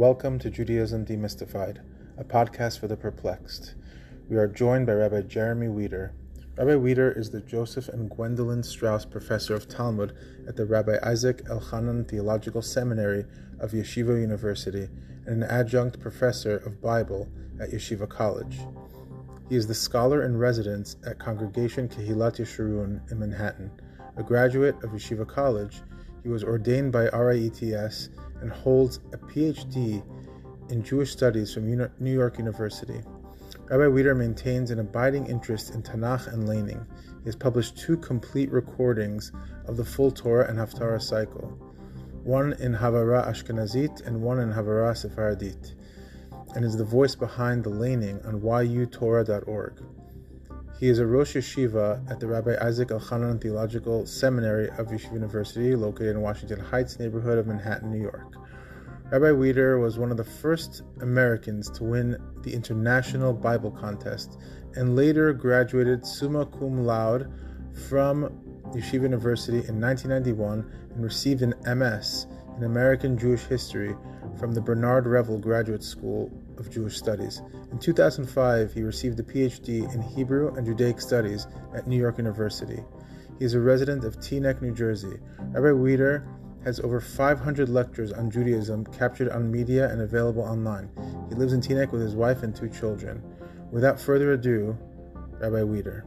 Welcome to Judaism Demystified, a podcast for the perplexed. We are joined by Rabbi Jeremy Wieder. Rabbi Wieder is the Joseph and Gwendolyn Strauss Professor of Talmud at the Rabbi Isaac Elchanan Theological Seminary of Yeshiva University and an adjunct professor of Bible at Yeshiva College. He is the scholar in residence at Congregation Kehillat Yeshurun in Manhattan. A graduate of Yeshiva College, he was ordained by RIETS and holds a PhD in Jewish Studies from New York University. Rabbi Wieder maintains an abiding interest in Tanakh and laning. He has published two complete recordings of the full Torah and Haftarah cycle, one in Havara Ashkenazit and one in Havara Sephardit, and is the voice behind the laning on yutorah.org. He is a Rosh Yeshiva at the Rabbi Isaac Elchanan Theological Seminary of Yeshiva University, located in Washington Heights neighborhood of Manhattan, New York. Rabbi Wieder was one of the first Americans to win the International Bible Contest and later graduated summa cum laude from Yeshiva University in 1991 and received an MS in American Jewish History from the Bernard Revel Graduate School of Jewish Studies. In 2005, he received a PhD in Hebrew and Judaic Studies at New York University. He is a resident of Teaneck, New Jersey. Rabbi Wieder has over 500 lectures on Judaism captured on media and available online. He lives in Teaneck with his wife and two children. Without further ado, Rabbi Wieder.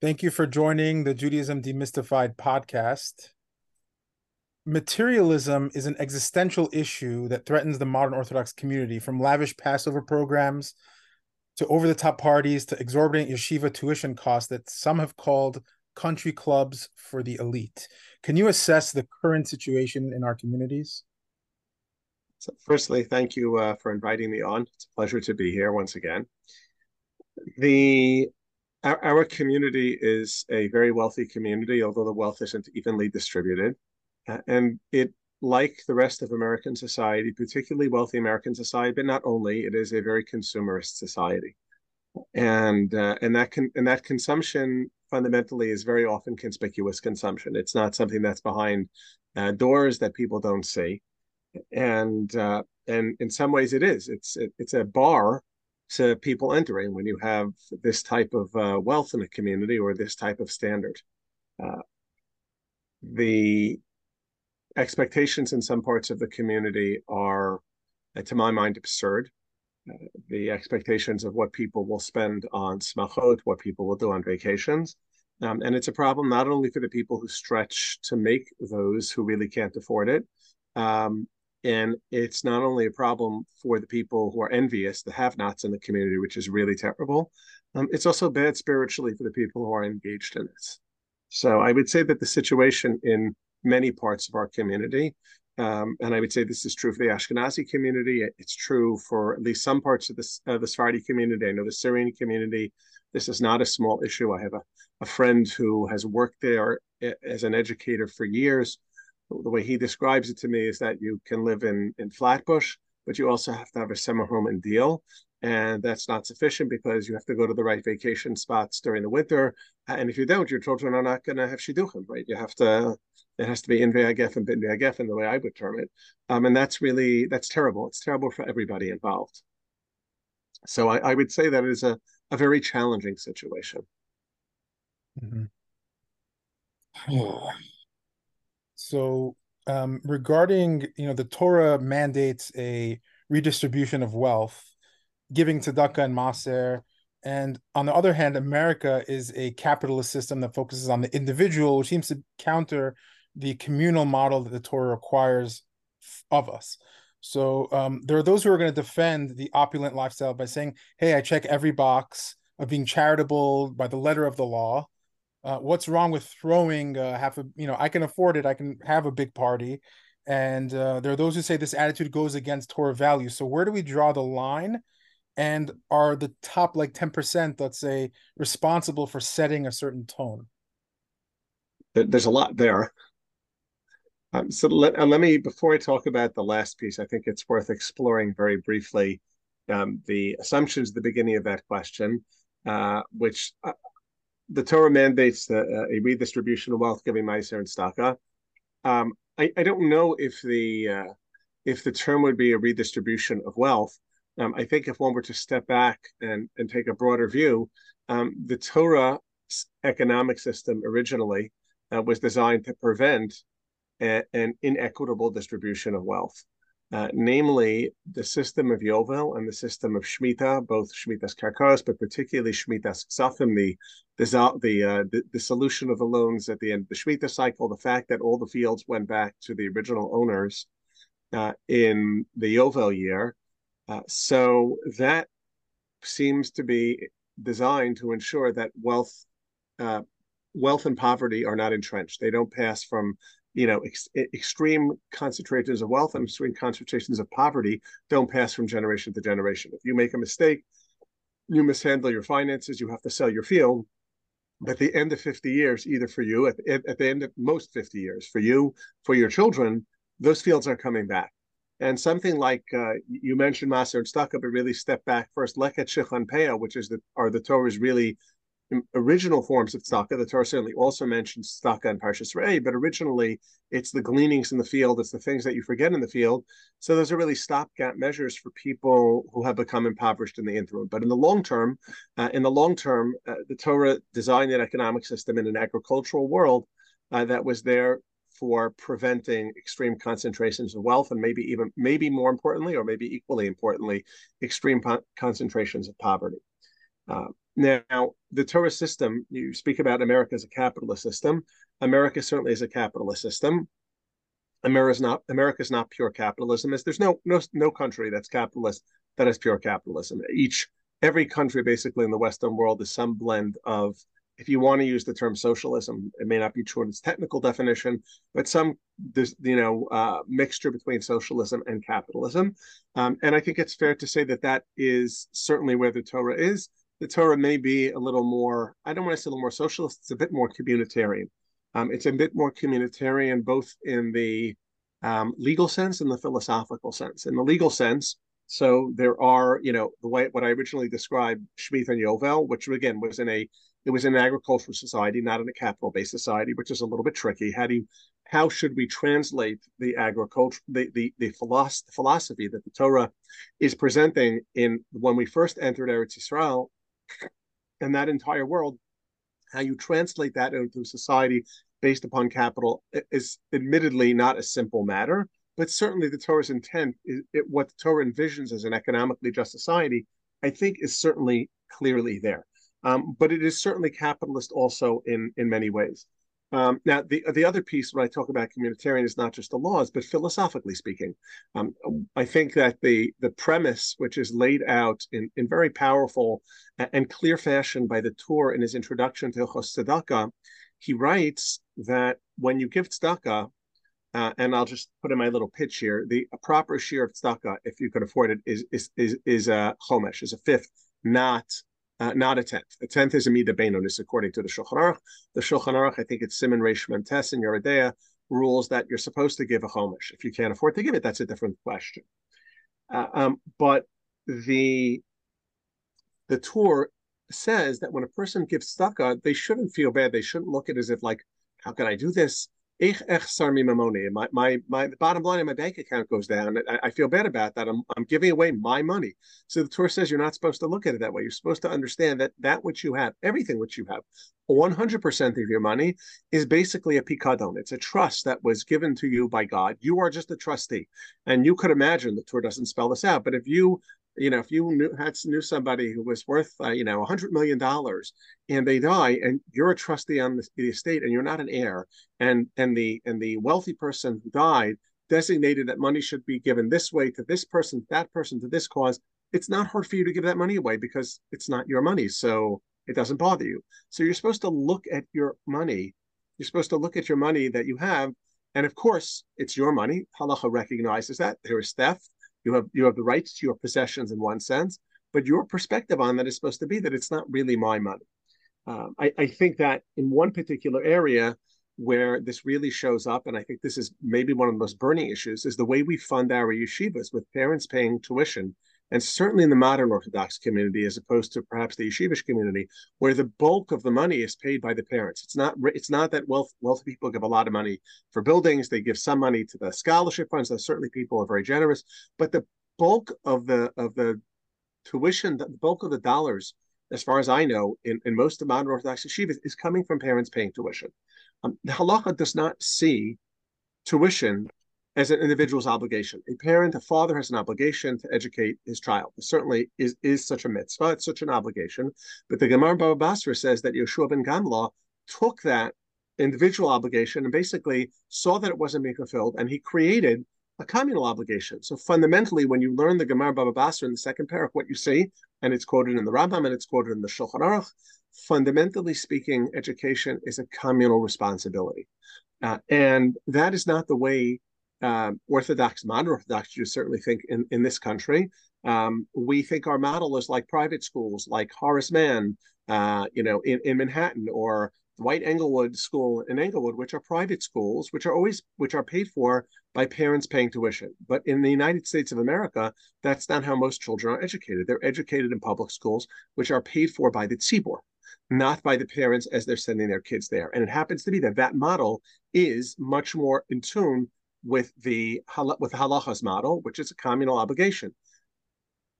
Thank you for joining the Judaism Demystified podcast. Materialism is an existential issue that threatens the modern Orthodox community, from lavish Passover programs to over-the-top parties to exorbitant yeshiva tuition costs that some have called country clubs for the elite. Can you assess the current situation in our communities? So firstly, thank you for inviting me on. It's a pleasure to be here once again. Our community is a very wealthy community, although the wealth isn't evenly distributed. And it, like the rest of American society, particularly wealthy American society, but not only, it is a very consumerist society. And that consumption fundamentally is very often conspicuous consumption. It's not something that's behind doors that people don't see. And in some ways it is. It's a bar to people entering when you have this type of wealth in a community or this type of standard. The expectations in some parts of the community are, to my mind, absurd. The expectations of what people will spend on Smachot, what people will do on vacations. And it's a problem not only for the people who stretch to make those who really can't afford it, and it's not only a problem for the people who are envious, the have-nots in the community, which is really terrible. It's also bad spiritually for the people who are engaged in it. So I would say that the situation in many parts of our community, and I would say this is true for the Ashkenazi community, it's true for at least some parts of the Sephardi community, I know the Syrian community. This is not a small issue. I have a friend who has worked there as an educator for years. The way he describes it to me is that you can live in Flatbush, but you also have to have a summer home in Deal. And that's not sufficient because you have to go to the right vacation spots during the winter. And if you don't, your children are not going to have Shiduchim, right? It has to be in Ve'agefen, bin Ve'agefen, the way I would term it. And that's terrible. It's terrible for everybody involved. So I would say that is a very challenging situation. Mm-hmm. So regarding, the Torah mandates a redistribution of wealth, giving tzedakah and maser. And on the other hand, America is a capitalist system that focuses on the individual, which seems to counter the communal model that the Torah requires of us. So there are those who are going to defend the opulent lifestyle by saying, hey, I check every box of being charitable by the letter of the law. What's wrong with throwing I can afford it, I can have a big party. And there are those who say this attitude goes against Torah values. So where do we draw the line? And are the top 10%, let's say, responsible for setting a certain tone? There's a lot there. So let me, before I talk about the last piece, I think it's worth exploring very briefly the assumptions at the beginning of that question, which the Torah mandates a redistribution of wealth, giving ma'aser and staka. I don't know if the term would be a redistribution of wealth. I think if one were to step back and take a broader view, the Torah economic system originally was designed to prevent an inequitable distribution of wealth, namely the system of Yovel and the system of Shemitah, both Shemitah's Karkaros, but particularly Shemitah's Ksafim, the dissolution of the loans at the end of the Shemitah cycle, the fact that all the fields went back to the original owners in the Yovel year. So that seems to be designed to ensure that wealth and poverty are not entrenched. They don't pass from, extreme concentrations of wealth and extreme concentrations of poverty don't pass from generation to generation. If you make a mistake, you mishandle your finances, you have to sell your field. At the end of 50 years, either for you, at the end of most 50 years, for you, for your children, those fields are coming back. And something like you mentioned Maaser and Staka, but really step back first. Lechet, Shichan, Peah, which are the Torah's really original forms of Tzedakah. The Torah certainly also mentions Tzedakah and Parshas Re'eh, but originally it's the gleanings in the field, it's the things that you forget in the field. So those are really stopgap measures for people who have become impoverished in the interim. But in the long term, the Torah designed an economic system in an agricultural world that was there for preventing extreme concentrations of wealth, and maybe more importantly, or maybe equally importantly, extreme concentrations of poverty. Now, the Torah system, you speak about America as a capitalist system. America certainly is a capitalist system. America's not pure capitalism. There's no country that's capitalist that has pure capitalism. Every country basically in the Western world is some blend of, if you want to use the term socialism, it may not be true in its technical definition, but some mixture between socialism and capitalism. And I think it's fair to say that is certainly where the Torah is. The Torah may be a little more, I don't want to say a little more socialist, it's a bit more communitarian. It's a bit more communitarian both in the legal sense and the philosophical sense. In the legal sense, so there are, what I originally described, Shemitah and Yovel, which again was it was an agricultural society, not in a capital-based society, which is a little bit tricky. How should we translate the agriculture, the philosophy that the Torah is presenting when we first entered Eretz Yisrael and that entire world? How you translate that into society based upon capital is admittedly not a simple matter, but certainly the Torah's intent, what the Torah envisions as an economically just society, I think is certainly clearly there. But it is certainly capitalist also in many ways. Now, the other piece when I talk about communitarian is not just the laws, but philosophically speaking. I think that the premise, which is laid out in very powerful and clear fashion by the Torah in his introduction to Hilchos Tzedakah, he writes that when you give tzedakah, and I'll just put in my little pitch here, a proper share of tzedakah, if you could afford it, is a chomesh, is a fifth, not a tenth. A tenth is a midah beinonis according to the Shulchan Aruch. The Shulchan Aruch, I think it's Siman Reish Mem Tes in Yeridea, rules that you're supposed to give a chomesh. If you can't afford to give it, that's a different question. But the Torah says that when a person gives tzedakah, they shouldn't feel bad. They shouldn't look at it as if like, how can I do this? The bottom line of my bank account goes down. I feel bad about that. I'm giving away my money. So the Torah says you're not supposed to look at it that way. You're supposed to understand that which you have, everything which you have, 100% of your money is basically a pikadon. It's a trust that was given to you by God. You are just a trustee. And you could imagine, the Torah doesn't spell this out, but if you knew somebody who was worth, $100 million and they die and you're a trustee on the estate and you're not an heir, and the wealthy person who died designated that money should be given this way to this person, that person to this cause, it's not hard for you to give that money away because it's not your money. So it doesn't bother you. So you're supposed to look at your money. You're supposed to look at your money that you have. And of course, it's your money. Halacha recognizes that. There is theft. You have the rights to your possessions in one sense, but your perspective on that is supposed to be that it's not really my money. I think that in one particular area where this really shows up, and I think this is maybe one of the most burning issues, is the way we fund our yeshivas with parents paying tuition and certainly in the modern Orthodox community, as opposed to perhaps the yeshivish community, where the bulk of the money is paid by the parents. It's not that wealthy people give a lot of money for buildings. They give some money to the scholarship funds. Certainly people are very generous, but the bulk of the tuition, the bulk of the dollars, as far as I know, in most of modern Orthodox yeshivas, is coming from parents paying tuition. The halacha does not see tuition as an individual's obligation. A parent, a father, has an obligation to educate his child. It certainly is such a mitzvah. It's such an obligation. But the Gemara Baba Basra says that Yeshua ben Gamla took that individual obligation and basically saw that it wasn't being fulfilled, and he created a communal obligation. So fundamentally, when you learn the Gemara Baba Basra in the second parak, what you see, and it's quoted in the Rambam and it's quoted in the Shulchan Aruch, fundamentally speaking, education is a communal responsibility. And that is not the way modern Orthodox Jews certainly think in this country. We think our model is like private schools, like Horace Mann, in Manhattan, or Dwight Englewood School in Englewood, which are private schools, which are paid for by parents paying tuition. But in the United States of America, that's not how most children are educated. They're educated in public schools, which are paid for by the tzibor, not by the parents as they're sending their kids there. And it happens to be that model is much more in tune with the halachas model, which is a communal obligation.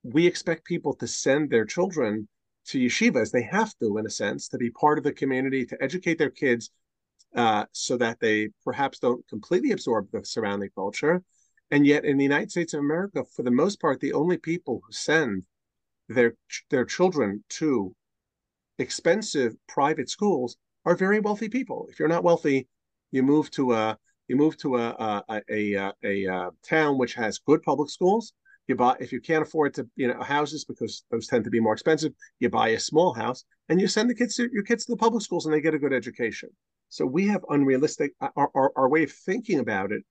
We expect people to send their children to yeshivas. They have to, in a sense, to be part of the community, to educate their kids so that they perhaps don't completely absorb the surrounding culture. And yet in the United States of America, for the most part, the only people who send their children to expensive private schools are very wealthy people. If you're not wealthy, you move to a town which has good public schools. If you can't afford to, houses, because those tend to be more expensive, you buy a small house and you send your kids to the public schools, and they get a good education. So we have unrealistic, our way of thinking about it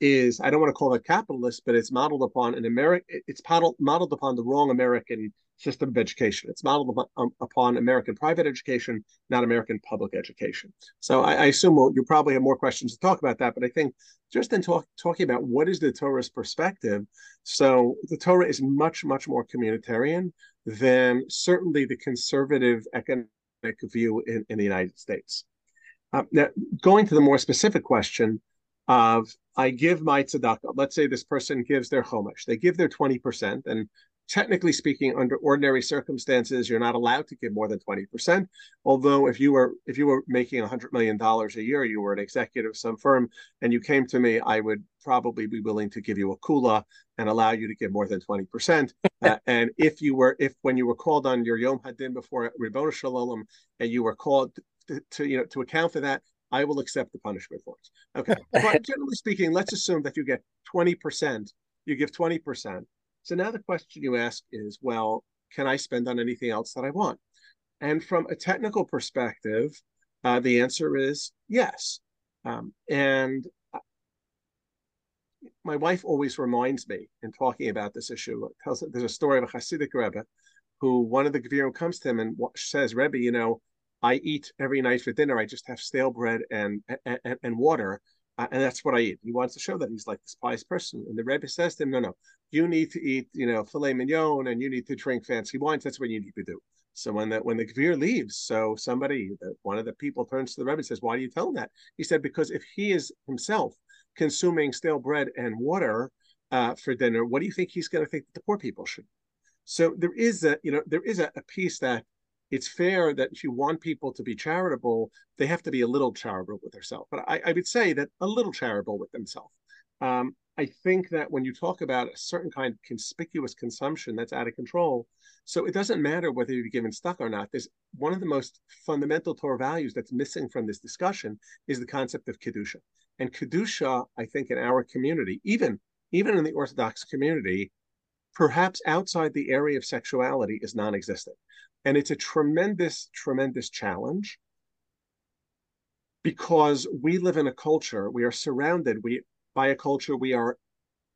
is, I don't want to call it capitalist, but it's modeled upon modeled upon the wrong American system of education. It's modeled upon American private education, not American public education. So I assume you probably have more questions to talk about that, but I think just in talking about what is the Torah's perspective, so the Torah is much, much more communitarian than certainly the conservative economic view in the United States. Now, going to the more specific question of, I give my tzedakah. Let's say this person gives their chomesh. They give their 20%, and technically speaking, under ordinary circumstances, you're not allowed to give more than 20%. Although if you were making $100 million a year, you were an executive of some firm, and you came to me, I would probably be willing to give you a kula and allow you to give more than 20%. And when you were called on your Yom Hadin before Ribbono Shel Olam, and you were called to account for that, I will accept the punishment for it. Okay, but generally speaking, let's assume that you get 20%. You give 20%. So now the question you ask is, well, can I spend on anything else that I want? And from a technical perspective, the answer is yes. And my wife always reminds me in talking about this issue, there's a story of a Hasidic Rebbe who one of the Kvirim comes to him and says, Rebbe, I eat every night for dinner. I just have stale bread and water. And that's what I eat. He wants to show that he's like this pious person. And the Rebbe says to him, no, you need to eat, filet mignon, and you need to drink fancy wines. That's what you need to do. So when the Gvir leaves, so one of the people turns to the Rebbe and says, why do you tell him that? He said, because if he is himself consuming stale bread and water for dinner, what do you think he's going to think that the poor people should? So there is a piece that it's fair that if you want people to be charitable, they have to be a little charitable with themselves. But I would say that a little charitable with themselves. I think that when you talk about a certain kind of conspicuous consumption that's out of control, so it doesn't matter whether you're given staka or not. There's one of the most fundamental Torah values that's missing from this discussion is the concept of Kedusha. And Kedusha, I think, in our community, even in the Orthodox community, perhaps outside the area of sexuality, is non-existent. And it's a tremendous, tremendous challenge because we live in a culture, we are surrounded by a culture, we are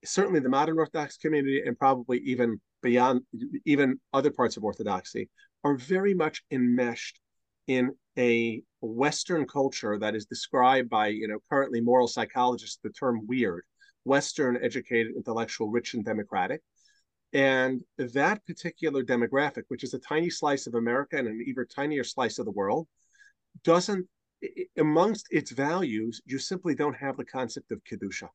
certainly the modern Orthodox community and probably even beyond, even other parts of Orthodoxy are very much enmeshed in a Western culture that is described by, currently moral psychologists, the term weird, Western educated, intellectual, rich and democratic. And that particular demographic, which is a tiny slice of America and an even tinier slice of the world, doesn't, amongst its values, you simply don't have the concept of Kedusha.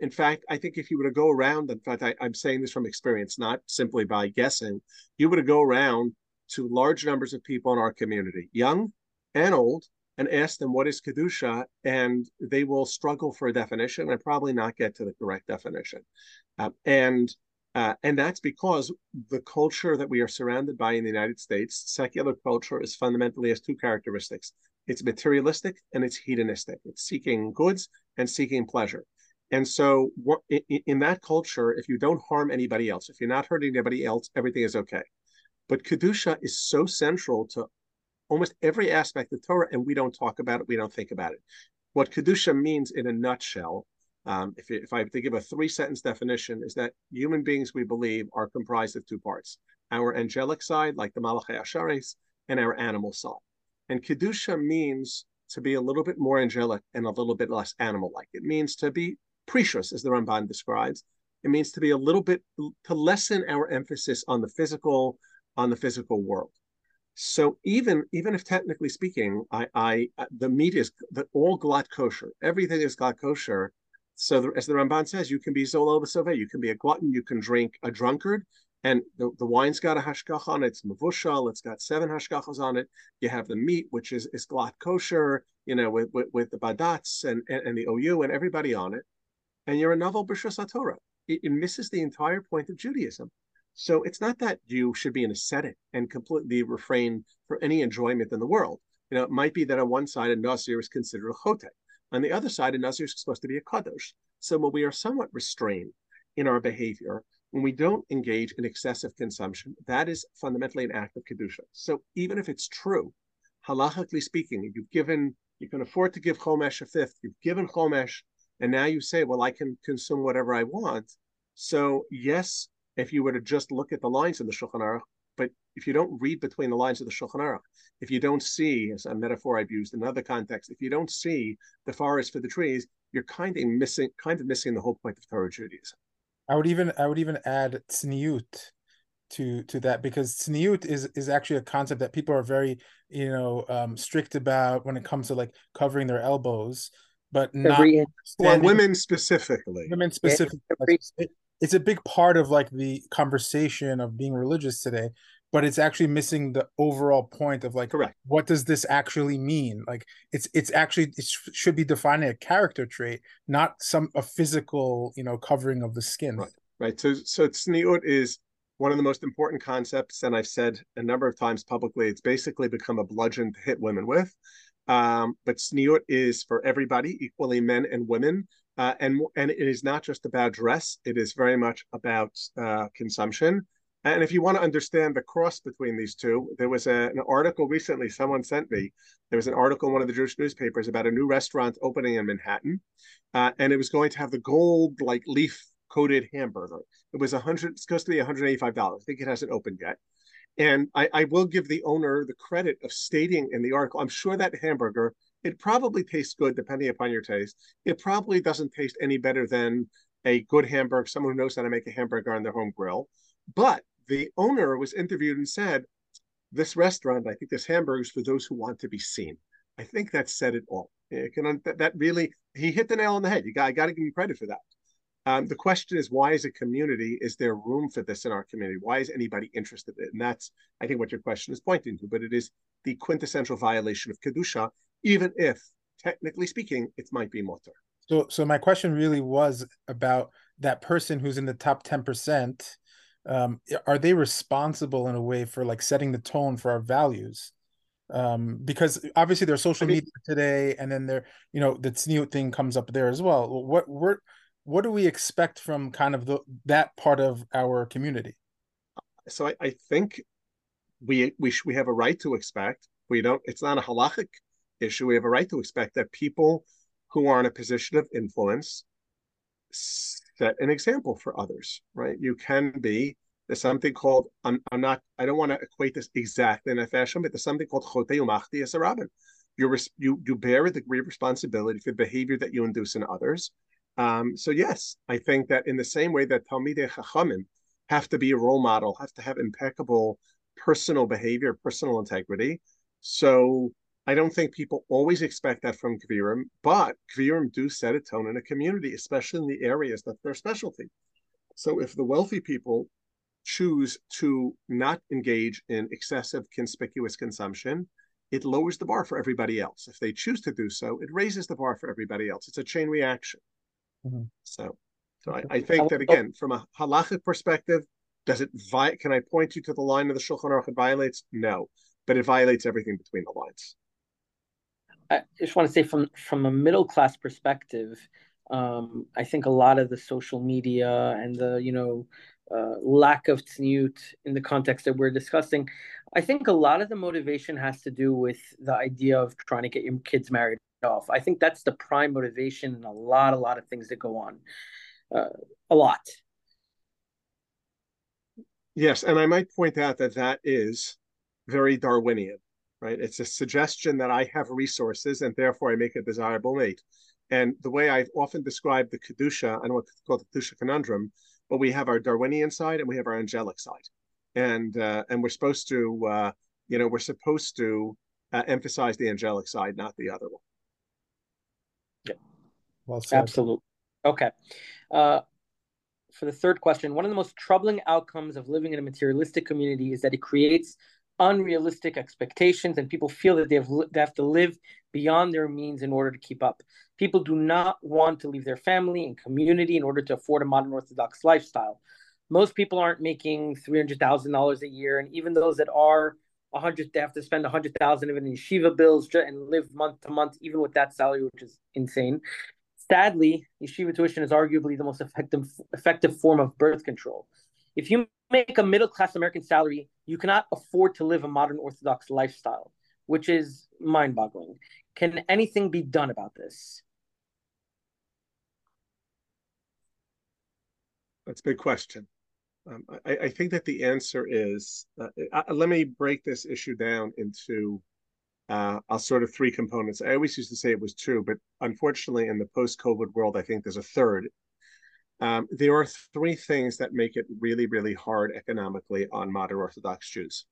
In fact, I think if you were to go around, in fact, I'm saying this from experience, not simply by guessing, you were to go around to large numbers of people in our community, young and old, and ask them what is Kedusha, and they will struggle for a definition and probably not get to the correct definition. And that's because the culture that we are surrounded by in the United States, secular culture, is fundamentally has two characteristics. It's materialistic and it's hedonistic. It's seeking goods and seeking pleasure. And so what, in that culture, if you don't harm anybody else, if you're not hurting anybody else, everything is okay. But Kedusha is so central to almost every aspect of Torah, and we don't talk about it, we don't think about it. What Kedusha means in a nutshell, if I have to give a three-sentence definition, is that human beings, we believe, are comprised of two parts, our angelic side, like the Malachi Asharis, and our animal side. And Kedusha means to be a little bit more angelic and a little bit less animal-like. It means to be precious, as the Ramban describes. It means to be a little bit, to lessen our emphasis on the physical world. So even if technically speaking, the meat is all glot kosher, everything is glot kosher. So as the Ramban says, you can be Zola B'Soveh, you can be a glutton, you can drink a drunkard, and the wine's got a hashgacha on it, it's mavushal, it's got 7 hashgachas on it. You have the meat, which is glot kosher, you know, with the badatz and the OU and everybody on it. And you're a novel B'Shus HaTorah. It misses the entire point of Judaism. So it's not that you should be an ascetic and completely refrain for any enjoyment in the world. You know, it might be that on one side a Nazir is considered a chotek. On the other side, a Nazir is supposed to be a kadosh. So when we are somewhat restrained in our behavior, when we don't engage in excessive consumption, that is fundamentally an act of Kedusha. So even if it's true, halachically speaking, you can afford to give Chomesh a fifth, you've given Chomesh, and now you say, well, I can consume whatever I want. So yes, if you were to just look at the lines in the Shulchan Aruch, but if you don't read between the lines of the Shulchan Aruch, if you don't see, as a metaphor I've used in another context, if you don't see the forest for the trees, you're kind of missing the whole point of Torah Judaism. I would even add Tzniyut to that, because Tzniyut is actually a concept that people are very, you know, strict about when it comes to like covering their elbows, but not well, women specifically. Women specifically. It's a big part of like the conversation of being religious today, but it's actually missing the overall point of like, correct, what does this actually mean? Like it should be defining a character trait, not a physical, you know, covering of the skin. Right. Right. So Tzniyut is one of the most important concepts. And I've said a number of times publicly, it's basically become a bludgeon to hit women with. But Tzniyut is for everybody, equally men and women. And it is not just about dress, it is very much about consumption. And if you want to understand the cross between these two, there was an article recently someone sent me. There was an article in one of the Jewish newspapers about a new restaurant opening in Manhattan, and it was going to have the gold, like, leaf-coated hamburger. It was it's supposed to be $185. I think it hasn't opened yet. And I will give the owner the credit of stating in the article, I'm sure that hamburger, it probably tastes good, depending upon your taste. It probably doesn't taste any better than a good hamburger, someone who knows how to make a hamburger on their home grill. But the owner was interviewed and said, this restaurant, I think this hamburger is for those who want to be seen. I think that said it all. He hit the nail on the head. I got to give him credit for that. The question is, why as a community, is there room for this in our community? Why is anybody interested in it? And that's, I think, what your question is pointing to, but it is the quintessential violation of Kedusha, even if, technically speaking, it might be motor. So my question really was about that person who's in the top 10%. Are they responsible in a way for like setting the tone for our values? Because obviously there's social media today, and then there, you know, the Tzniyut thing comes up there as well. What do we expect from kind of that part of our community? So I think we have a right to expect. We don't. It's not a halachic issue. We have a right to expect that people who are in a position of influence set an example for others, right? You can be, there's something called, I don't want to equate this exactly in a fashion, but there's something called chotei umachti as a rabbi. You bear a degree of responsibility for the behavior that you induce in others. So yes, I think that in the same way that Talmidei Chachamim have to be a role model, have to have impeccable personal behavior, personal integrity. So I don't think people always expect that from Kvirim, but Kvirim do set a tone in a community, especially in the areas that's their specialty. So if the wealthy people choose to not engage in excessive, conspicuous consumption, it lowers the bar for everybody else. If they choose to do so, it raises the bar for everybody else. It's a chain reaction. Mm-hmm. So I think that, again, from a halachic perspective, can I point you to the line of the Shulchan Aruch it violates? No, but it violates everything between the lines. I just want to say from a middle-class perspective, I think a lot of the social media and the, lack of Tzniyut in the context that we're discussing, I think a lot of the motivation has to do with the idea of trying to get your kids married off. I think that's the prime motivation and a lot of things that go on. A lot. Yes, and I might point out that is very Darwinian, right? It's a suggestion that I have resources and therefore I make a desirable mate. And the way I've often described the Kedusha, I know what's called the Kedusha conundrum, but we have our Darwinian side and we have our angelic side, and we're supposed to, emphasize the angelic side, not the other one. Yeah, well said. Absolutely. Okay. For the third question, one of the most troubling outcomes of living in a materialistic community is that it creates unrealistic expectations, and people feel that they have to live beyond their means in order to keep up. People do not want to leave their family and community in order to afford a modern Orthodox lifestyle. Most people aren't making $300,000 a year, and even those that are, they have to spend $100,000 of it in yeshiva bills and live month to month, even with that salary, which is insane. Sadly, yeshiva tuition is arguably the most effective form of birth control. If you make a middle-class American salary, you cannot afford to live a modern Orthodox lifestyle, which is mind-boggling. Can anything be done about this? That's a big question. I think that the answer is, let me break this issue down into sort of three components. I always used to say it was two, but unfortunately in the post-COVID world, I think there's a third. There are three things that make it really, really hard economically on modern Orthodox Jews.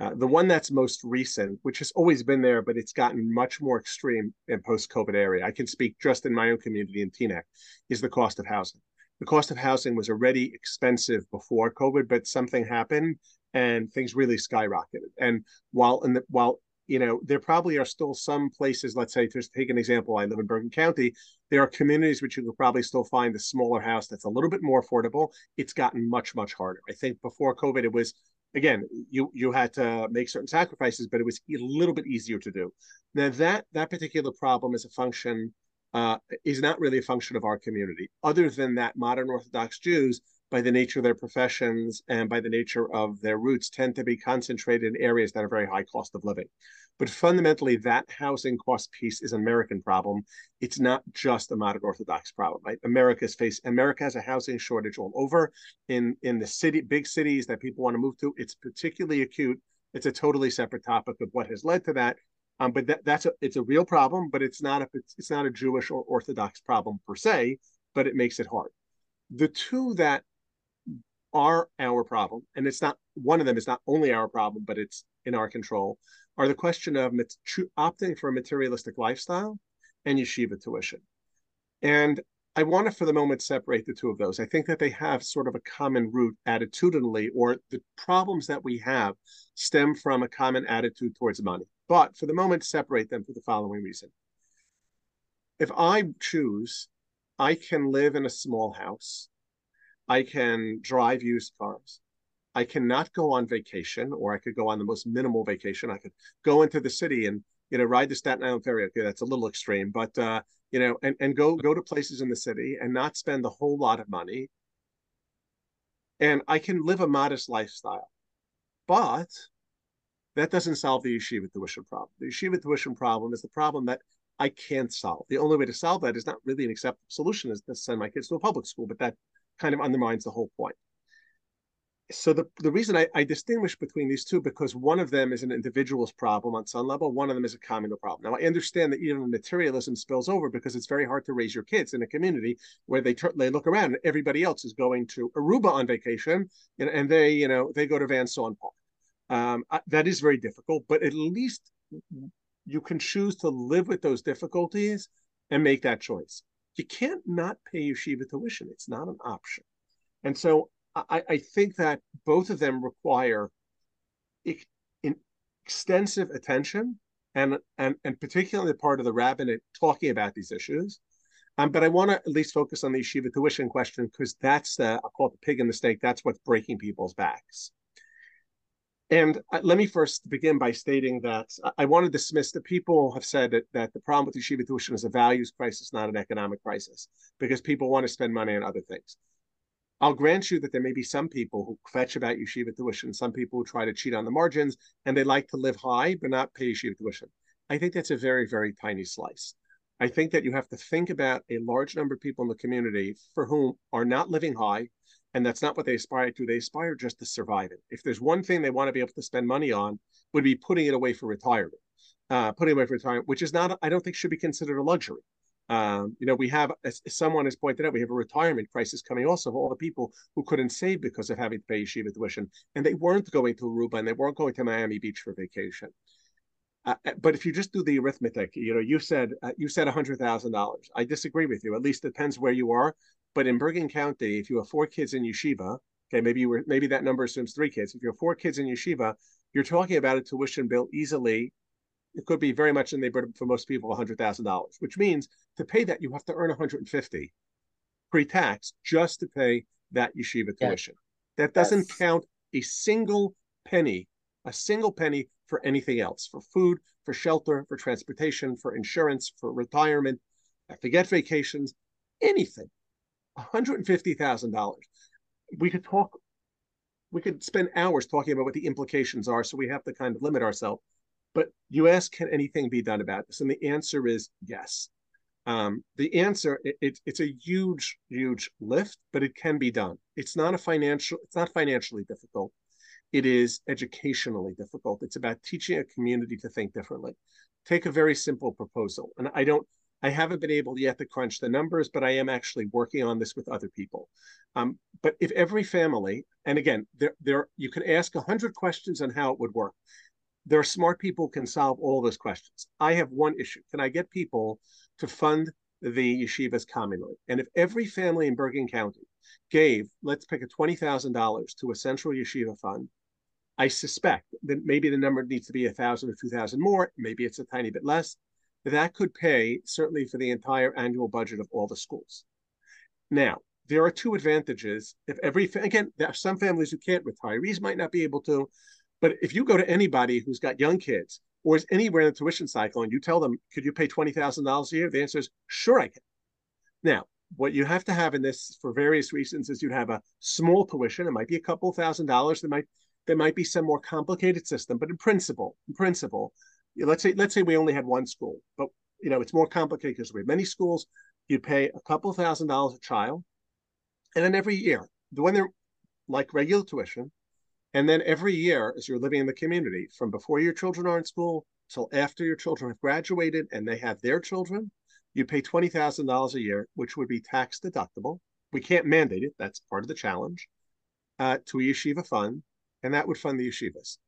The one that's most recent, which has always been there, but it's gotten much more extreme in post-COVID area, I can speak just in my own community in Teaneck, is the cost of housing. The cost of housing was already expensive before COVID, but something happened and things really skyrocketed. And while there probably are still some places, let's say, just take an example, I live in Bergen County, there are communities which you could probably still find a smaller house that's a little bit more affordable. It's gotten much, much harder. I think before COVID, it was, again, you had to make certain sacrifices, but it was a little bit easier to do. Now, that particular problem is not really a function of our community. Other than that, modern Orthodox Jews, by the nature of their professions and by the nature of their roots, tend to be concentrated in areas that are very high cost of living. But fundamentally, that housing cost piece is an American problem. It's not just a modern Orthodox problem, right? America has a housing shortage all over. In the big cities that people want to move to, it's particularly acute. It's a totally separate topic of what has led to that. But it's a real problem, but it's not a Jewish or Orthodox problem per se, but it makes it hard. The two that are our problem, and it's not one of them is not only our problem, but it's in our control, are the question of opting for a materialistic lifestyle and yeshiva tuition. And I want to, for the moment, separate the two of those. I think that they have sort of a common root attitudinally, or the problems that we have stem from a common attitude towards money. But for the moment, separate them for the following reason. If I choose, I can live in a small house. I can drive used cars. I cannot go on vacation, or I could go on the most minimal vacation. I could go into the city and ride the Staten Island Ferry. Okay, that's a little extreme, but and go to places in the city and not spend a whole lot of money. And I can live a modest lifestyle, but that doesn't solve the yeshiva tuition problem. The yeshiva tuition problem is the problem that I can't solve. The only way to solve that is not really an acceptable solution, is to send my kids to a public school, but that kind of undermines the whole point. So the reason I distinguish between these two, because one of them is an individual's problem on some level, one of them is a communal problem. Now, I understand that even materialism spills over, because it's very hard to raise your kids in a community where they look around and everybody else is going to Aruba on vacation, and they go to Van Saun Park. That is very difficult, but at least you can choose to live with those difficulties and make that choice. You can't not pay yeshiva tuition. It's not an option. And so I think that both of them require extensive attention, and particularly the part of the rabbinate talking about these issues. But I want to at least focus on the yeshiva tuition question, because that's I'll call it the pig in the steak. That's what's breaking people's backs. And let me first begin by stating that I want to dismiss that people have said that the problem with yeshiva tuition is a values crisis, not an economic crisis, because people want to spend money on other things. I'll grant you that there may be some people who kvetch about yeshiva tuition, some people who try to cheat on the margins, and they like to live high but not pay yeshiva tuition. I think that's a very, very tiny slice. I think that you have to think about a large number of people in the community for whom are not living high, and that's not what they aspire to. They aspire just to survive it. If there's one thing they want to be able to spend money on, would be putting it away for retirement, which is not, I don't think, should be considered a luxury. We have, as someone has pointed out, we have a retirement crisis coming also of all the people who couldn't save because of having to pay yeshiva tuition, and they weren't going to Aruba and they weren't going to Miami Beach for vacation. But if you just do the arithmetic, you said $100,000. I disagree with you. At least it depends where you are. But in Bergen County, if you have 4 kids in yeshiva, okay, maybe that number assumes 3 kids. If you have 4 kids in yeshiva, you're talking about a tuition bill easily. It could be very much in the neighborhood for most people $100,000, which means to pay that you have to earn $150 pre-tax just to pay that yeshiva tuition. Yeah. That doesn't count a single penny for anything else, for food, for shelter, for transportation, for insurance, for retirement, forget vacations, anything. $150,000. We could spend hours talking about what the implications are, so we have to kind of limit ourselves. But you ask, can anything be done about this? And the answer is yes. The answer, it's a huge, huge lift, but it can be done. It's not financially difficult. It is educationally difficult. It's about teaching a community to think differently. Take a very simple proposal. And I haven't been able yet to crunch the numbers, but I am actually working on this with other people. But if every family, and again, you can ask 100 questions on how it would work. There are smart people who can solve all those questions. I have one issue. Can I get people to fund the yeshivas communally? And if every family in Bergen County gave, let's pick a $20,000 to a central yeshiva fund, I suspect that maybe the number needs to be 1,000 or 2,000 more. Maybe it's a tiny bit less. That could pay certainly for the entire annual budget of all the schools. Now, there are two advantages. Again, there are some families who can't, retirees might not be able to, but if you go to anybody who's got young kids or is anywhere in the tuition cycle and you tell them, could you pay $20,000 a year? The answer is, sure I can. Now, what you have to have in this for various reasons is you'd have a small tuition. It might be a couple $1,000. There might be some more complicated system, but in principle, let's say we only had one school, but it's more complicated because we have many schools. You pay a couple $1,000 a child, and then every year, when they're like regular tuition, and then every year as you're living in the community, from before your children are in school till after your children have graduated and they have their children, you pay $20,000 a year, which would be tax deductible. We can't mandate it. That's part of the challenge, to a yeshiva fund, and that would fund the yeshivas.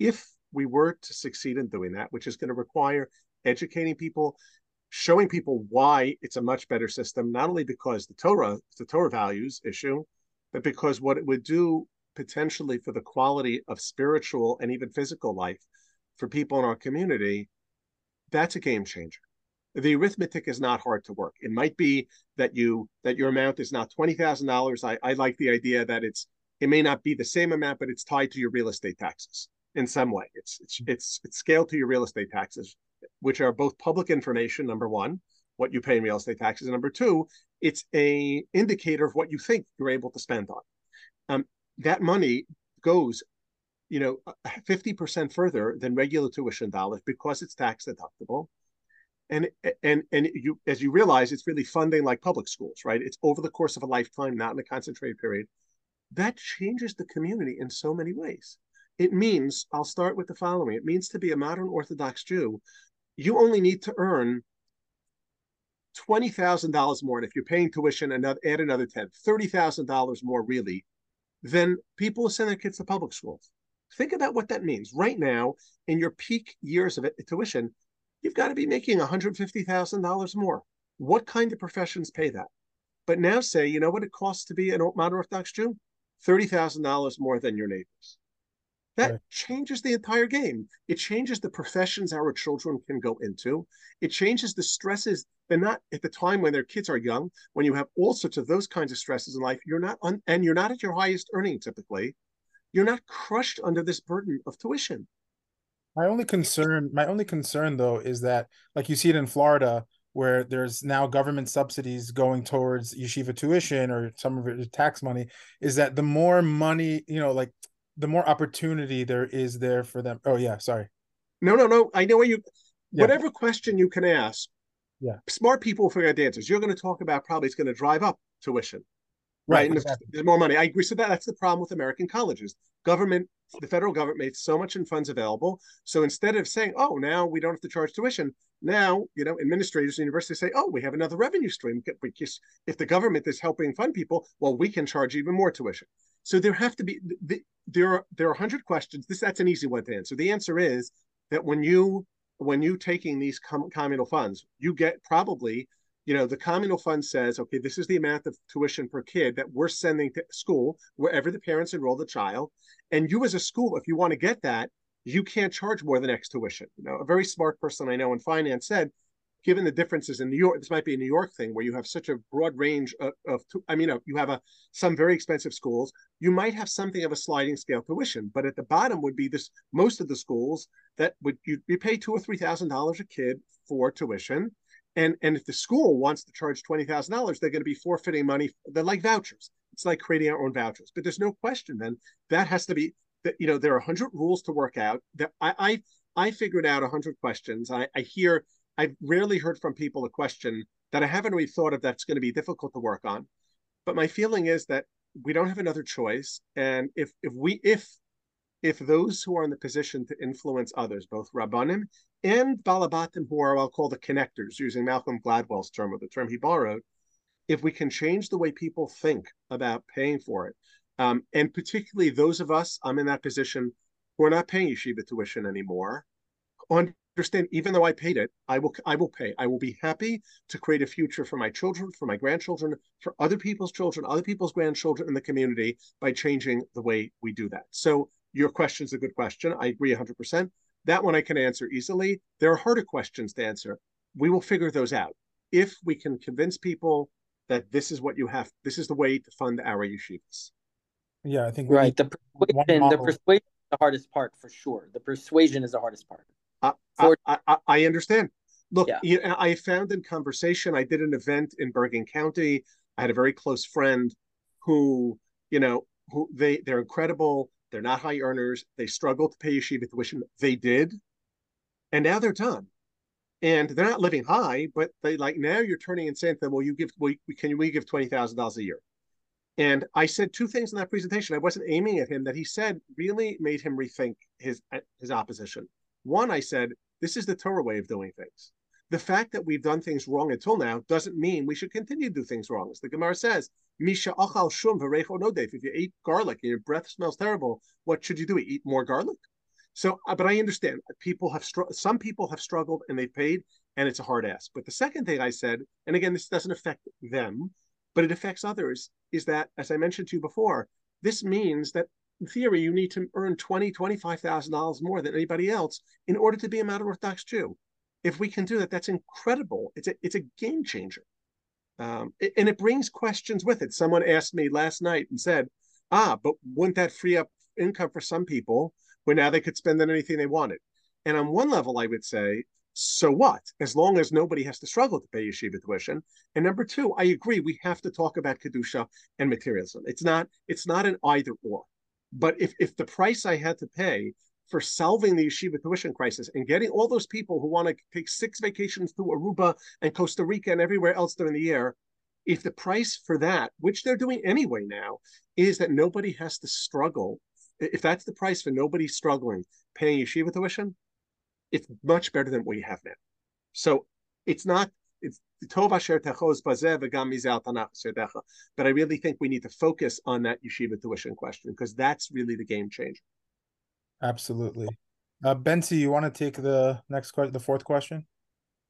If we were to succeed in doing that, which is going to require educating people, showing people why it's a much better system, not only because the Torah values issue, but because what it would do potentially for the quality of spiritual and even physical life for people in our community, that's a game changer. The arithmetic is not hard to work. It might be that your amount is not $20,000. I like the idea that it may not be the same amount, but it's tied to your real estate taxes. In some way, it's scaled to your real estate taxes, which are both public information. Number one, what you pay in real estate taxes. And number two, it's an indicator of what you think you're able to spend on. That money goes, 50% further than regular tuition dollars because it's tax deductible, and you, as you realize, it's really funding like public schools, right? It's over the course of a lifetime, not in a concentrated period. that changes the community in so many ways. It means, I'll start with the following. It means to be a modern Orthodox Jew, you only need to earn $20,000 more, and if you're paying tuition, add another 10, $30,000 more really, than people who send their kids to public schools. Think about what that means. Right now, in your peak years of tuition, you've got to be making $150,000 more. What kind of professions pay that? But now say, you know what it costs to be a modern Orthodox Jew? $30,000 more than your neighbors. That changes the entire game. It changes the professions our children can go into. It changes the stresses. They're not at the time when their kids are young, when you have all sorts of those kinds of stresses in life, and you're not at your highest earning typically. You're not crushed under this burden of tuition. My only concern though, is that, like you see it in Florida, where there's now government subsidies going towards yeshiva tuition, or some of it is tax money, is that the more money, the more opportunity there is there for them. Oh yeah, sorry. No. I know whatever question you can ask, smart people figure out the answers. You're going to talk about probably it's going to drive up tuition. Right. And exactly. There's more money. I agree. So that's the problem with American colleges. The federal government made so much in funds available. So instead of saying, oh, now we don't have to charge tuition, now, administrators and universities say, oh, we have another revenue stream. If the government is helping fund people, well, we can charge even more tuition. So there have to be, there are 100 questions. That's an easy one to answer. The answer is that when you taking these communal funds, you get probably, the communal fund says, okay, this is the amount of tuition per kid that we're sending to school, wherever the parents enroll the child. And you as a school, if you want to get that, you can't charge more than X tuition. A very smart person I know in finance said, given the differences in New York, this might be a New York thing where you have such a broad range you have some very expensive schools, you might have something of a sliding scale tuition, but at the bottom would be this, most of the schools that you pay $2,000 or $3,000 a kid for tuition. And if the school wants to charge $20,000, they're going to be forfeiting money. They're like vouchers. It's like creating our own vouchers, but there's no question then that has to be that, there are 100 rules to work out that I figured out 100 questions. I've rarely heard from people a question that I haven't really thought of that's going to be difficult to work on. But my feeling is that we don't have another choice. And if those who are in the position to influence others, both Rabbanim and Balabatim, who are, I'll call the connectors, using Malcolm Gladwell's term or the term he borrowed, if we can change the way people think about paying for it, and particularly those of us, I'm in that position, who are not paying yeshiva tuition anymore, understand, even though I paid it, I will pay. I will be happy to create a future for my children, for my grandchildren, for other people's children, other people's grandchildren in the community by changing the way we do that. So your question's a good question. I agree 100%. That one I can answer easily. There are harder questions to answer. We will figure those out. If we can convince people that this is what you have, this is the way to fund our yeshivas. Yeah, I think right. The persuasion is the hardest part for sure. The persuasion is the hardest part. I understand. Look, yeah. I found in conversation, I did an event in Bergen County. I had a very close friend who they're incredible. They're not high earners. They struggled to pay yeshiva tuition. They did. And now they're done. And they're not living high, but now you're turning and saying to them, well, we give $20,000 a year? And I said two things in that presentation. I wasn't aiming at him that he said really made him rethink his opposition. One, I said, this is the Torah way of doing things. The fact that we've done things wrong until now doesn't mean we should continue to do things wrong. As the Gemara says, Misha achal shum v'reicho nodef. If you ate garlic and your breath smells terrible, what should you do? Eat more garlic? So, but I understand some people have struggled and they paid, and it's a hard ask. But the second thing I said, and again, this doesn't affect them, but it affects others, is that, as I mentioned to you before, this means that in theory, you need to earn $20,000, $25,000 more than anybody else in order to be a modern Orthodox Jew. If we can do that, that's incredible. It's a game changer. And it brings questions with it. Someone asked me last night and said, but wouldn't that free up income for some people where now they could spend on anything they wanted? And on one level, I would say, so what? As long as nobody has to struggle to pay yeshiva tuition. And number two, I agree, we have to talk about Kedusha and materialism. It's not an either or. But if the price I had to pay for solving the yeshiva tuition crisis and getting all those people who want to take 6 vacations to Aruba and Costa Rica and everywhere else during the year if the price for that, which they're doing anyway now, is that nobody has to struggle, if that's the price for nobody struggling, paying yeshiva tuition, it's much better than what you have now. So it's not, it's tov asher techoz bazeh v'gam mizeh tanach tzedakah, but I really think we need to focus on that yeshiva tuition question, because that's really the game changer. Absolutely. Bensi, you want to take the next question, the fourth question?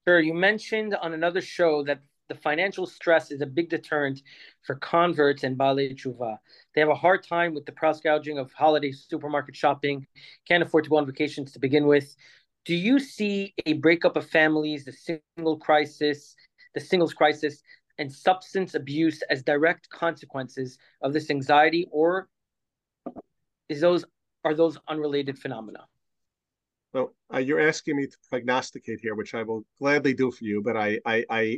Sure. You mentioned on another show that the financial stress is a big deterrent for converts and Baalei Tshuva. They have a hard time with the price gouging of holiday supermarket shopping, can't afford to go on vacations to begin with. Do you see a breakup of families, the singles crisis, and substance abuse as direct consequences of this anxiety, or are those unrelated phenomena? Well, you're asking me to prognosticate here, which I will gladly do for you, but I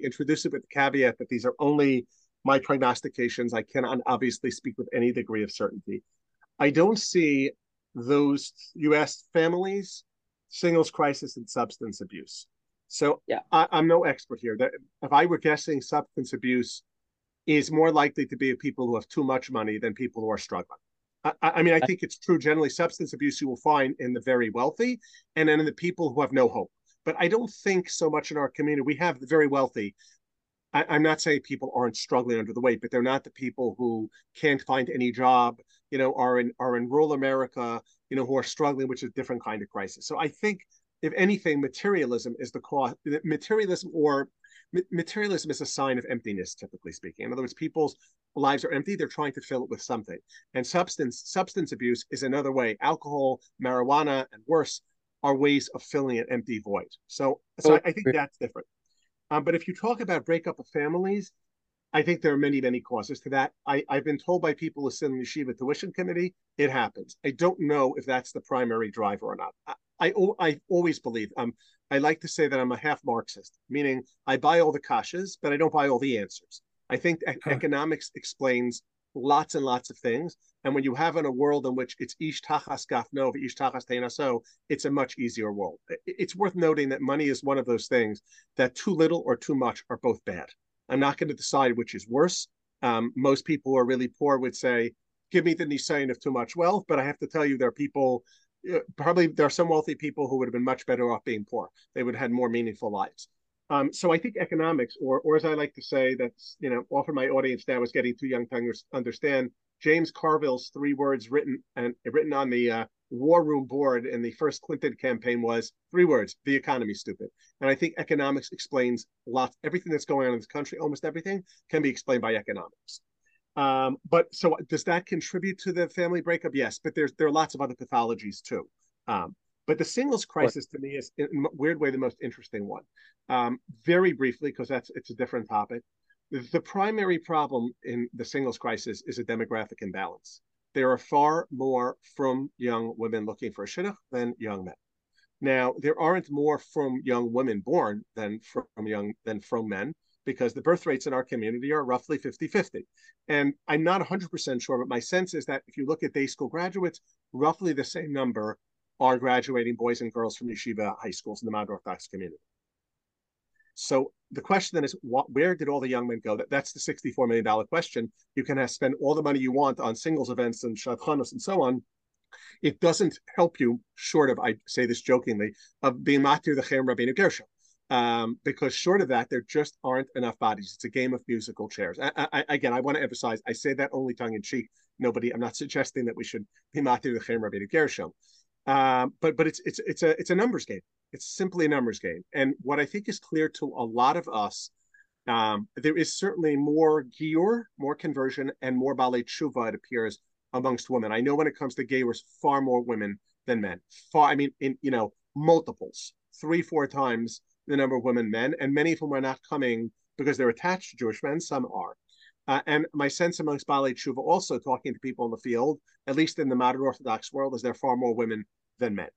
introduce it with the caveat that these are only my prognostications. I cannot obviously speak with any degree of certainty. I don't see those, you asked families, singles crisis, and substance abuse. So yeah. I'm no expert here. That, if I were guessing, substance abuse is more likely to be of people who have too much money than people who are struggling. I mean, I think it's true generally. Substance abuse you will find in the very wealthy and then in the people who have no hope. But I don't think so much in our community. We have the very wealthy. I'm not saying people aren't struggling under the weight, but they're not the people who can't find any job, you know, are in rural America, you know, who are struggling, which is a different kind of crisis. So I think, if anything, materialism is the cause. Materialism is a sign of emptiness, typically speaking. In other words, people's lives are empty. They're trying to fill it with something. And substance abuse is another way. Alcohol, marijuana, and worse are ways of filling an empty void. So I think that's different. But if you talk about breakup of families, I think there are many, many causes to that. I've been told by people who sit in the Yeshiva Tuition Committee, it happens. I don't know if that's the primary driver or not. I always believe, I like to say that I'm a half Marxist, meaning I buy all the kashas, but I don't buy all the answers. I think economics explains lots and lots of things. And when you have in a world in which it's ish tachas gafno, ish tachas teinaso, it's a much easier world. It's worth noting that money is one of those things that too little or too much are both bad. I'm not going to decide which is worse. Most people who are really poor would say, give me the nisayon of too much wealth, but I have to tell you there are people... Probably there are some wealthy people who would have been much better off being poor. They would have had more meaningful lives. So I think economics, or as I like to say, that's, you know, often my audience now is getting too young to understand, James Carville's three words written on the war room board in the first Clinton campaign was three words: the economy, stupid. And I think economics explains lots, everything that's going on in this country, almost everything can be explained by economics. But so does that contribute to the family breakup? Yes, but there are lots of other pathologies too. But the singles crisis to me is in a weird way the most interesting one. Very briefly, because it's a different topic. The primary problem in the singles crisis is a demographic imbalance. There are far more frum young women looking for a Shiduch than young men. Now, there aren't more frum young women born than frum men, because the birth rates in our community are roughly 50-50. And I'm not 100% sure, but my sense is that if you look at day school graduates, roughly the same number are graduating boys and girls from yeshiva high schools in the modern Orthodox community. So the question then is, where did all the young men go? That's the $64 million question. You can spend all the money you want on singles events and shadchanos and so on. It doesn't help you, short of, I say this jokingly, of being matir the Chaim Rabbeinu Gershom. Because short of that, there just aren't enough bodies. It's a game of musical chairs. Again, I want to emphasize, I say that only tongue in cheek. I'm not suggesting that we should be matir the Chaim Rabbeinu Gershom. But it's a numbers game. It's simply a numbers game. And what I think is clear to a lot of us, there is certainly more giur, more conversion, and more Baalei Tshuva, it appears, amongst women. I know when it comes to giurs, far more women than men. Multiples, 3-4 times the number of women, men, and many of whom are not coming because they're attached to Jewish men. Some are. And my sense amongst Baalei Tshuva, also talking to people in the field, at least in the modern Orthodox world, is there are far more women than men.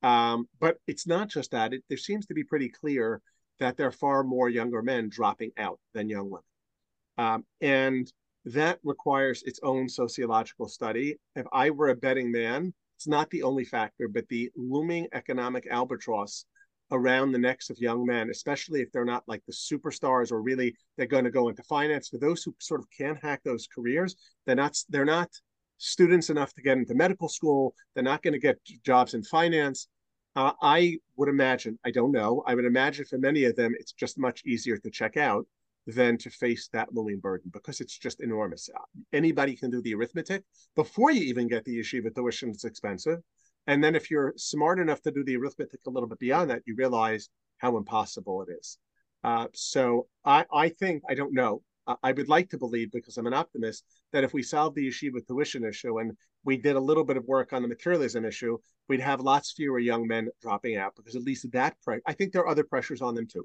But it's not just that. There seems to be pretty clear that there are far more younger men dropping out than young women. And that requires its own sociological study. If I were a betting man, it's not the only factor, but the looming economic albatross around the necks of young men, especially if they're not like the superstars or really they're going to go into finance. For those who sort of can hack those careers, they're not students enough to get into medical school. They're not going to get jobs in finance. I would imagine, I don't know, I would imagine for many of them, it's just much easier to check out than to face that looming burden, because it's just enormous. Anybody can do the arithmetic. Before you even get the yeshiva tuition, it's expensive. And then if you're smart enough to do the arithmetic a little bit beyond that, you realize how impossible it is. So I think, I don't know, I would like to believe, because I'm an optimist, that if we solved the yeshiva tuition issue and we did a little bit of work on the materialism issue, we'd have lots fewer young men dropping out, because at least that pressure, I think there are other pressures on them too.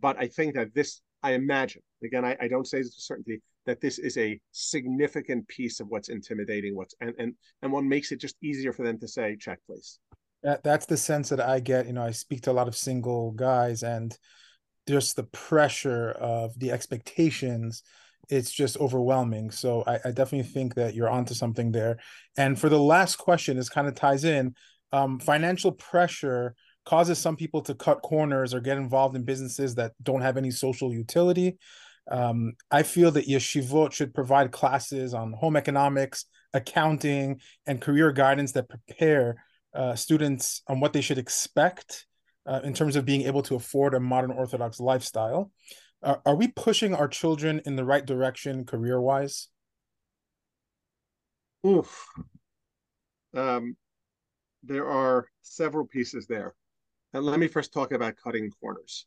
But I think that this, I imagine, again, I don't say this with certainty, that this is a significant piece of what's intimidating, and one makes it just easier for them to say, check, please. That's the sense that I get. You know, I speak to a lot of single guys, and just the pressure of the expectations, it's just overwhelming. So I definitely think that you're onto something there. And for the last question, this kind of ties in, financial pressure causes some people to cut corners or get involved in businesses that don't have any social utility. I feel that yeshivot should provide classes on home economics, accounting, and career guidance that prepare students on what they should expect in terms of being able to afford a modern Orthodox lifestyle. Are we pushing our children in the right direction career-wise? Oof. There are several pieces there. And let me first talk about cutting corners.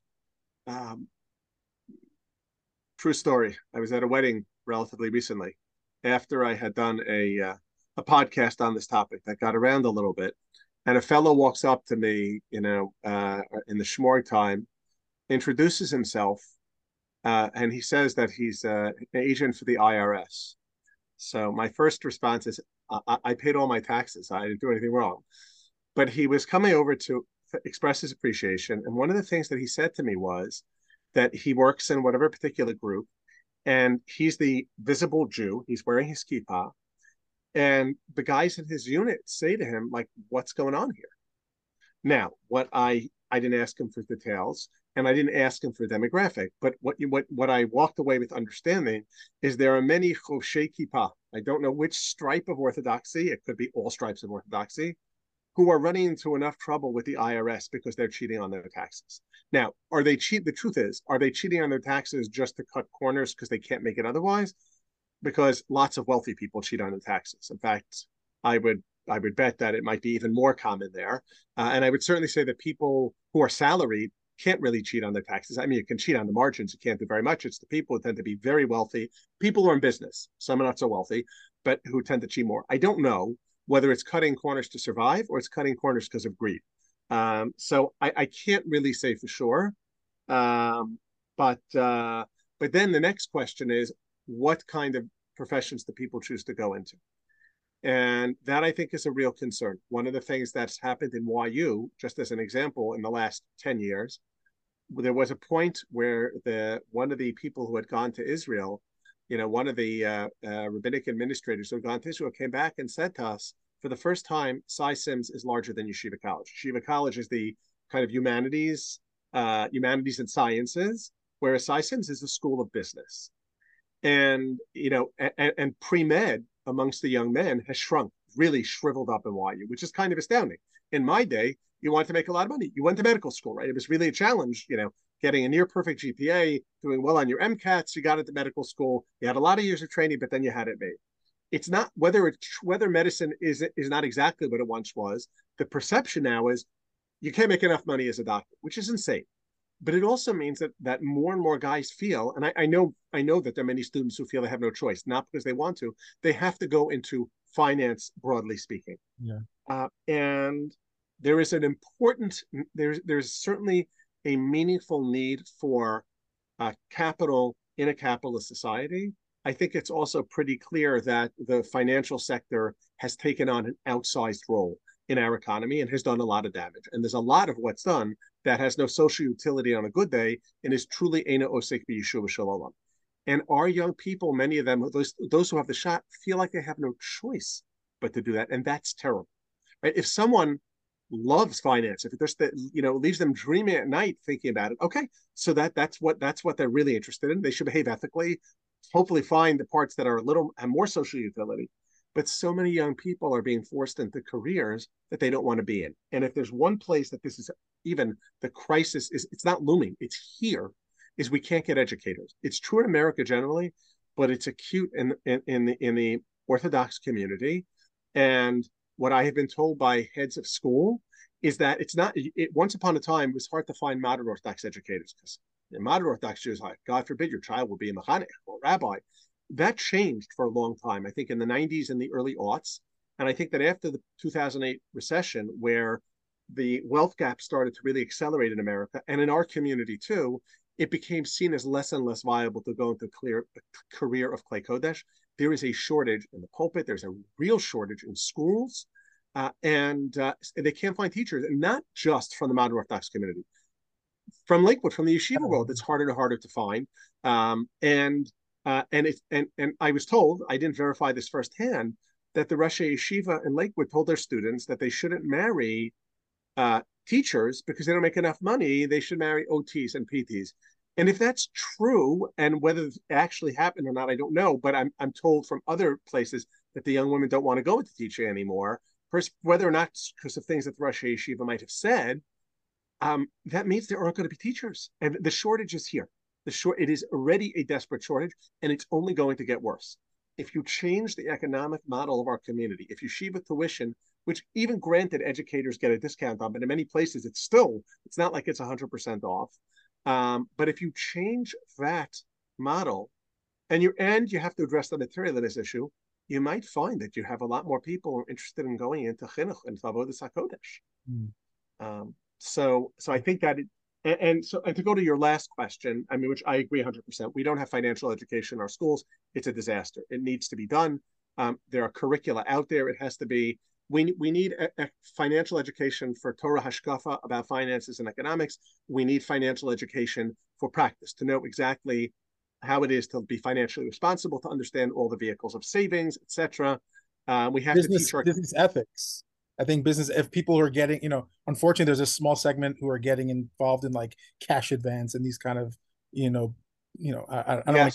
True story. I was at a wedding relatively recently after I had done a podcast on this topic that got around a little bit. And a fellow walks up to me, in the shmor time, introduces himself, and he says that he's an agent for the IRS. So my first response is, I paid all my taxes. I didn't do anything wrong. But he was coming over to express his appreciation. And one of the things that he said to me was that he works in whatever particular group, and he's the visible Jew. He's wearing his kippah. And the guys in his unit say to him, like, what's going on here? Now, what I didn't ask him for details, and I didn't ask him for demographic. But what I walked away with understanding is there are many choshe kippah. I don't know which stripe of Orthodoxy, it could be all stripes of Orthodoxy, who are running into enough trouble with the IRS because they're cheating on their taxes. Now, the truth is, are they cheating on their taxes just to cut corners because they can't make it otherwise? Because lots of wealthy people cheat on their taxes. In fact, I would bet that it might be even more common there. And I would certainly say that people who are salaried can't really cheat on their taxes. I mean, you can cheat on the margins. You can't do very much. It's the people who tend to be very wealthy. People who are in business, some are not so wealthy, but who tend to cheat more. I don't know whether it's cutting corners to survive or it's cutting corners because of greed. So I can't really say for sure. But then the next question is, what kind of professions do people choose to go into? And that, I think, is a real concern. One of the things that's happened in YU, just as an example, in the last 10 years, there was a point where one of the people who had gone to Israel, one of the rabbinic administrators who had gone to Israel, came back and said to us, for the first time, Cy Sims is larger than Yeshiva College. Yeshiva College is the kind of humanities and sciences, whereas Cy Sims is the school of business. And, and pre-med amongst the young men has shrunk, really shriveled up in YU, which is kind of astounding. In my day, you wanted to make a lot of money. You went to medical school, right? It was really a challenge, getting a near perfect GPA, doing well on your MCATs. You got into medical school. You had a lot of years of training, but then you had it made. It's not whether medicine is not exactly what it once was. The perception now is you can't make enough money as a doctor, which is insane. But it also means that more and more guys feel, and I know that there are many students who feel they have no choice, not because they want to, they have to go into finance, broadly speaking. Yeah. And there is an important, there's certainly a meaningful need for capital in a capitalist society. I think it's also pretty clear that the financial sector has taken on an outsized role in our economy and has done a lot of damage. And there's a lot of what's done that has no social utility on a good day and is truly Eina Osek B'Yeshua Shalom. And our young people, many of them, those who have the shot, feel like they have no choice but to do that. And that's terrible, right? If someone loves finance, if it just, you know, leaves them dreaming at night thinking about it, okay, so that's what they're really interested in. They should behave ethically, hopefully find the parts that are a little and more social utility. But so many young people are being forced into careers that they don't want to be in. And if there's one place that this is, even the crisis is, it's not looming, it's here, is we can't get educators. It's true in America generally, but it's acute in the Orthodox community. And what I have been told by heads of school is that it's not, once upon a time, it was hard to find modern Orthodox educators, because the modern Orthodox Jews, like, God forbid, your child will be a mechanech or a rabbi. That changed for a long time, I think, in the 90s and the early aughts. And I think that after the 2008 recession, where the wealth gap started to really accelerate in America, and in our community too, it became seen as less and less viable to go into a career of Klei Kodesh. There is a shortage in the pulpit. There's a real shortage in schools. And they can't find teachers, and not just from the modern Orthodox community. From Lakewood, from the yeshiva world, it's harder and harder to find. And I was told, I didn't verify this firsthand, that the Rashi Yeshiva in Lakewood told their students that they shouldn't marry teachers because they don't make enough money. They should marry OTs and PTs. And if that's true, and whether it actually happened or not, I don't know. But I'm told from other places that the young women don't want to go into teaching anymore, whether or not because of things that the Rashi Yeshiva might have said. That means there aren't going to be teachers, and the shortage is here. It is already a desperate shortage, and it's only going to get worse. If you change the economic model of our community, if yeshiva tuition, which even granted educators get a discount on, but in many places it's not like it's 100% off. But if you change that model, and you have to address the materialist issue, you might find that you have a lot more people who are interested in going into Chinuch and Avodas HaKodesh. So I think that to go to your last question, I mean, which I agree 100%, we don't have financial education in our schools. It's a disaster. It needs to be done. There are curricula out there. It has to be. We need a financial education for Torah Hashkafa about finances and economics. We need financial education for practice, to know exactly how it is to be financially responsible, to understand all the vehicles of savings, etc. We have business, to teach our business ethics. I think business, if people are getting, you know, unfortunately, there's a small segment who are getting involved in like cash advance and these kind of, you know, I don't like,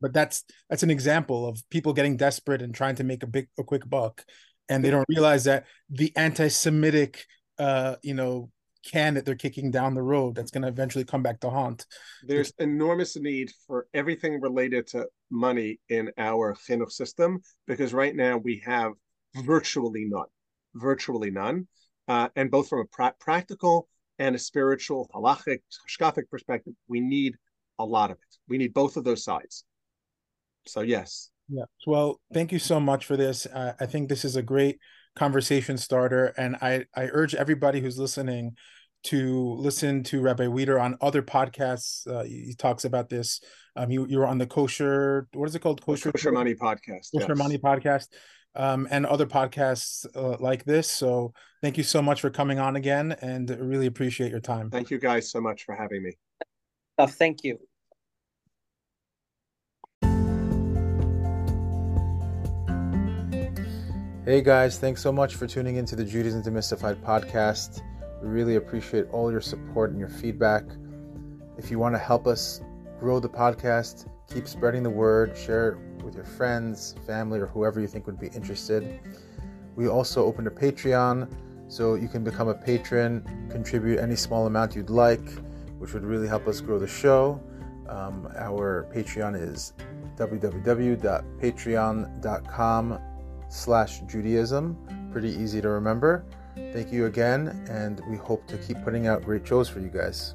but that's an example of people getting desperate and trying to make a quick buck. And they don't realize that the anti-Semitic, can that they're kicking down the road that's going to eventually come back to haunt. There's enormous need for everything related to money in our chinuch system, because right now we have virtually none, and both from a practical and a spiritual, halachic, hashkafic perspective, we need a lot of it. We need both of those sides. So yes. Yeah. Well, thank you so much for this. I think this is a great conversation starter, and I urge everybody who's listening to listen to Rabbi Wieder on other podcasts. He talks about this. You were on the Kosher, what is it called? Kosher Money Podcast. Kosher Money Podcast. And other podcasts like this. So thank you so much for coming on again, and really appreciate your time. Thank you guys so much for having me. Oh, thank you. Hey guys, thanks so much for tuning into the Judaism Demystified podcast. We really appreciate all your support and your feedback. If you want to help us grow the podcast, keep spreading the word, share it with your friends, family, or whoever you think would be interested. We also opened a Patreon, so you can become a patron, contribute any small amount you'd like, which would really help us grow the show. Our Patreon is www.patreon.com/Judaism. Pretty easy to remember. Thank you again, and we hope to keep putting out great shows for you guys.